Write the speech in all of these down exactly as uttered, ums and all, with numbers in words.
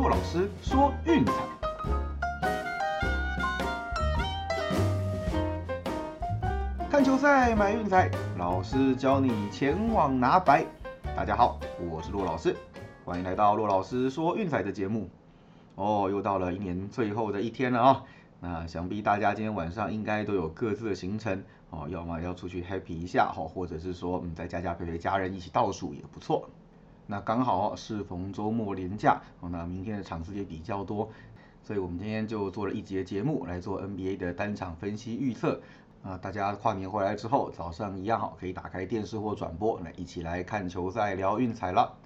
洛老师说运彩。看球赛买运彩，老师教你前往拿白。大家好，我是洛老师，欢迎来到洛老师说运彩的节目。哦，又到了一年最后的一天了啊、哦！那想必大家今天晚上应该都有各自的行程哦，要么要出去 happy 一下哈、哦，或者是说嗯在家家陪陪家人一起倒数也不错。那刚好适逢周末连假、哦，那明天的场次也比较多，所以我们今天就做了一节节目来做 N B A 的单场分析预测。啊、呃，大家跨年回来之后，早上一样、哦、可以打开电视或转播来一起来看球赛聊运彩了。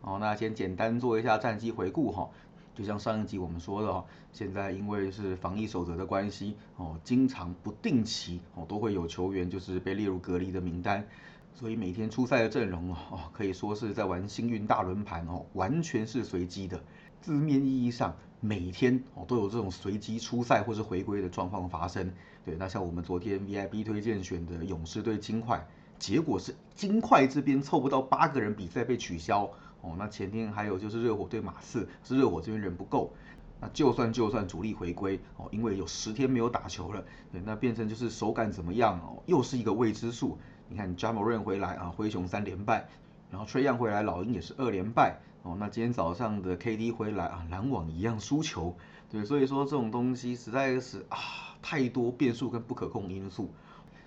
哦，那先简单做一下战绩回顾哈、哦，就像上一集我们说的哦，现在因为是防疫守则的关系哦，经常不定期哦都会有球员就是被列入隔离的名单。所以每天出赛的阵容哦，可以说是在玩幸运大轮盘哦，完全是随机的。字面意义上，每天哦都有这种随机出赛或是回归的状况发生。对，那像我们昨天 V I P 推荐选的勇士对金块，结果是金块这边凑不到八个人，比赛被取消哦。那前天还有就是热火对马刺，是热火这边人不够。那就算就算主力回归哦，因为有十天没有打球了，对，那变成就是手感怎么样哦，又是一个未知数。你看 Ja Morant 回来啊，灰熊三连败，然后 Trae Young 回来，老鹰也是二连败哦。那今天早上的 K D 回来啊，篮网一样输球，对，所以说这种东西实在是啊太多变数跟不可控因素。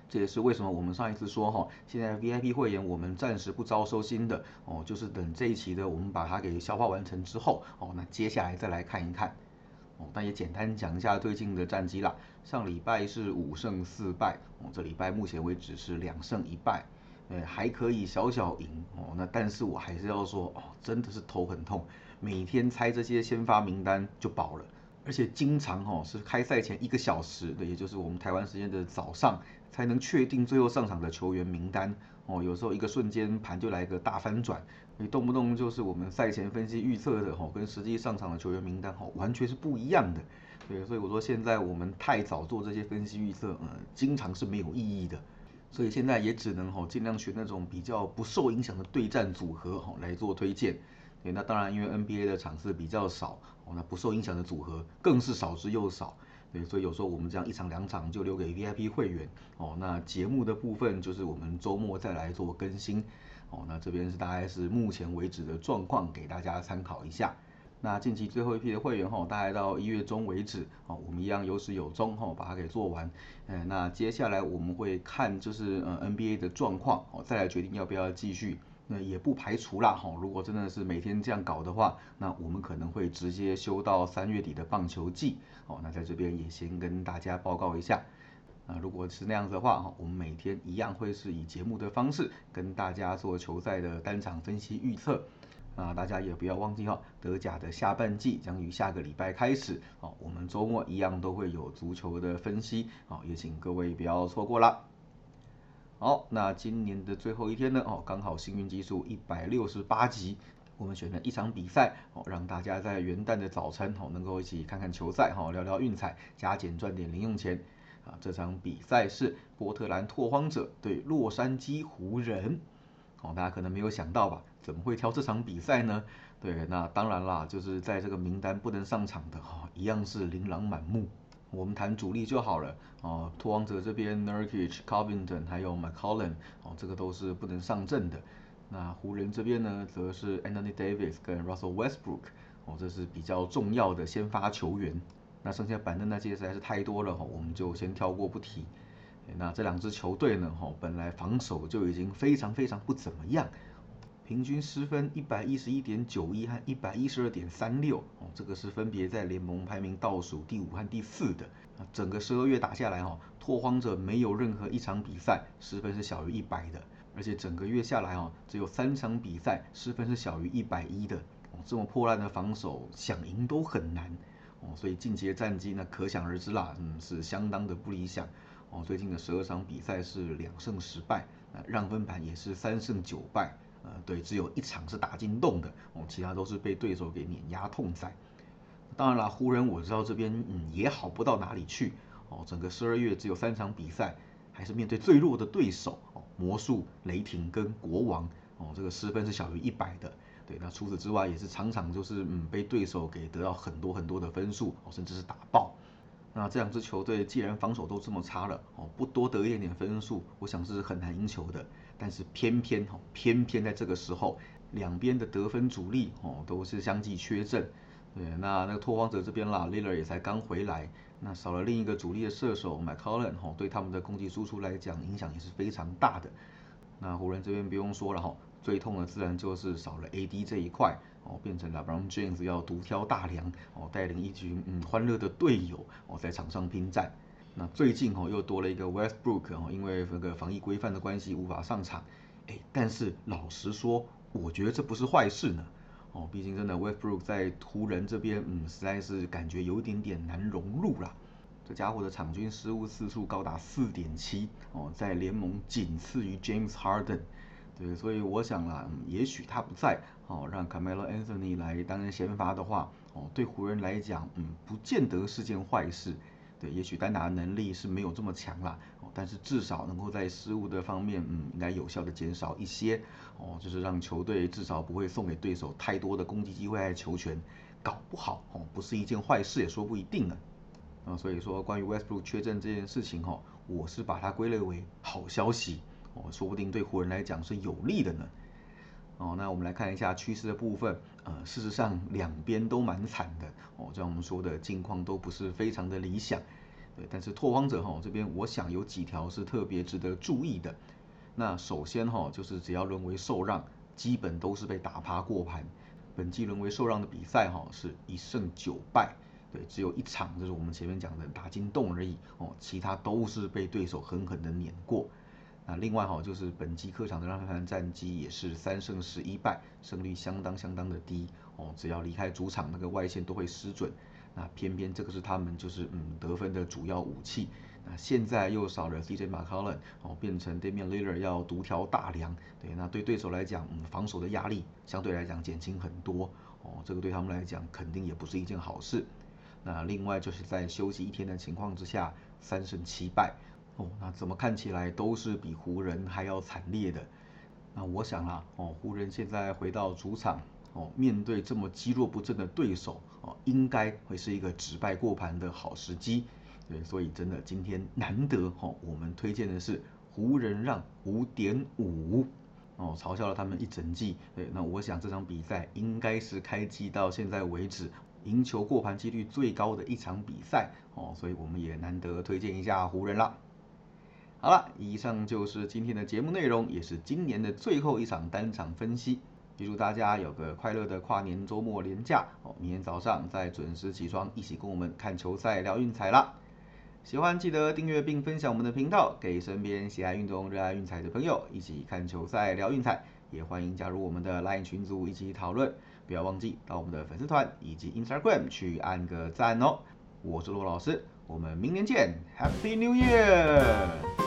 这也是为什么我们上一次说哈，现在 V I P 会员我们暂时不招收新的哦，就是等这一期的我们把它给消化完成之后哦，那接下来再来看一看。哦，那也简单讲一下最近的战绩啦。上礼拜是五胜四败，哦，这礼拜目前为止是两胜一败，呃，还可以小小赢哦。那但是我还是要说哦，真的是头很痛，每天猜这些先发名单就饱了，而且经常哦是开赛前一个小时的，也就是我们台湾时间的早上才能确定最后上场的球员名单哦。有时候一个瞬间盘就来个大翻转。你动不动就是我们赛前分析预测的吼，跟实际上场的球员名单吼完全是不一样的，对，所以我说现在我们太早做这些分析预测，嗯，经常是没有意义的，所以现在也只能吼尽量选那种比较不受影响的对战组合吼来做推荐，对，那当然因为 N B A 的场次比较少，哦，那不受影响的组合更是少之又少。对，所以有时候我们这样一场两场就留给 V I P 会员哦。那节目的部分就是我们周末再来做更新哦。那这边是大概是目前为止的状况，给大家参考一下。那近期最后一批的会员哦，大概到一月中为止哦，我们一样有始有终哦，把它给做完。嗯，那接下来我们会看就是呃 N B A 的状况哦，再来决定要不要继续。那也不排除啦哈，如果真的是每天这样搞的话，那我们可能会直接休到三月底的棒球季哦。那在这边也先跟大家报告一下，那如果是那样子的话，我们每天一样会是以节目的方式跟大家做球赛的单场分析预测。那大家也不要忘记哈，德甲的下半季将于下个礼拜开始哦，我们周末一样都会有足球的分析哦，也请各位不要错过啦。好，那今年的最后一天呢？哦，刚好幸运基数一百六十八集，我们选了一场比赛哦，让大家在元旦的早晨哦，能够一起看看球赛哦，聊聊运彩，加减赚点零用钱啊。这场比赛是波特兰拓荒者对洛杉矶湖人哦，大家可能没有想到吧？怎么会挑这场比赛呢？对，那当然啦，就是在这个名单不能上场的哦，一样是琳琅满目。我们谈主力就好了哦，拓荒者这边 Nurkic、Covington 还有 McCollum 哦，这个都是不能上阵的。那湖人这边呢，则是 Anthony Davis 跟 Russell Westbrook 哦，这是比较重要的先发球员。那剩下板凳那些实在是太多了哦，我们就先跳过不提。那这两支球队呢，哦，本来防守就已经非常非常不怎么样，平均失分 一百一十一点九一 和 一百一十二点三六、哦、这个是分别在联盟排名倒数第五和第四的。整个十二月打下来、哦、拓荒者没有任何一场比赛失分是小于一百的，而且整个月下来、哦、只有三场比赛失分是小于一百一的、哦、这么破烂的防守想赢都很难、哦、所以晋级的战绩呢可想而知啦、嗯、是相当的不理想、哦、最近的十二场比赛是两胜十败，让分盘也是三胜九败，呃，对，只有一场是打进洞的哦，其他都是被对手给碾压痛宰。当然啦，湖人我知道这边嗯也好不到哪里去哦，整个十二月只有三场比赛，还是面对最弱的对手哦，魔术、雷霆跟国王哦，这个失分是小于一百的。对，那除此之外也是常常就是嗯被对手给得到很多很多的分数，哦，甚至是打爆。那这两支球队既然防守都这么差了，哦，不多得一点点分数，我想是很难赢球的。但是偏偏哦，偏偏在这个时候，两边的得分主力哦都是相继缺阵。对，那那个拓荒者这边啦 ，Lillard 也才刚回来，那少了另一个主力的射手 McCollum 哦，对他们的攻击输出来讲，影响也是非常大的。那湖人这边不用说了哈，最痛的自然就是少了 A D 这一块哦，变成 LeBron James 要独挑大梁哦，带领一群嗯欢乐的队友哦在场上拼战。那最近哦又多了一个 Westbrook 哦，因为那个防疫规范的关系无法上场。哎，但是老实说，我觉得这不是坏事呢哦，毕竟真的 Westbrook 在湖人这边嗯实在是感觉有一点点难融入啦。这家伙的场均失误次数高达 四点七 哦，在联盟仅次于 James Harden。对，所以我想啦，嗯、也许他不在哦，让 Carmelo Anthony 来担任先发的话哦，对湖人来讲，嗯，不见得是件坏事。对，也许单打能力是没有这么强啦，哦，但是至少能够在失误的方面，嗯，应该有效的减少一些哦，就是让球队至少不会送给对手太多的攻击机会和球权，搞不好哦，不是一件坏事也说不一定呢。啊，所以说关于 Westbrook 缺阵这件事情哦，我是把它归类为好消息哦，说不定对湖人来讲是有利的呢。哦，那我们来看一下趋势的部分，呃，事实上两边都蛮惨的哦，就像我们说的近况都不是非常的理想，对，但是拓荒者哦这边我想有几条是特别值得注意的。那首先哦，就是只要沦为受让，基本都是被打趴过盘。本季沦为受让的比赛哦是一胜九败。对，只有一场就是我们前面讲的打进洞而已哦，其他都是被对手狠狠的碾过。那另外哈，就是本季客场的让分战绩也是三胜十一败，胜率相当相当的低哦，只要离开主场那个外线都会失准。那偏偏这个是他们就是嗯得分的主要武器。那现在又少了 C J McCollum 哦，变成对面 Lillard 要独挑大梁。对，那对对手来讲，嗯，防守的压力相对来讲减轻很多哦，这个对他们来讲肯定也不是一件好事。那另外就是在休息一天的情况之下，三胜七败哦，那怎么看起来都是比湖人还要惨烈的。那我想啦，哦，湖人现在回到主场哦，面对这么积弱不振的对手哦，应该会是一个止败过盘的好时机。对，所以真的今天难得哦，我们推荐的是湖人让 五点五。哦，嘲笑了他们一整季。对，那我想这场比赛应该是开季到现在为止赢球过盘几率最高的一场比赛哦，所以我们也难得推荐一下湖人啦。好了，以上就是今天的节目内容，也是今年的最后一场单场分析。预祝大家有个快乐的跨年周末连假哦，明天早上再准时起床，一起跟我们看球赛聊运彩啦。喜欢记得订阅并分享我们的频道，给身边喜爱运动、热爱运彩的朋友一起看球赛聊运彩。也欢迎加入我们的 LINE 群组一起讨论，不要忘记到我们的粉丝团以及 Instagram 去按个赞哦。我是罗老师，我们明年见 ，Happy New Year！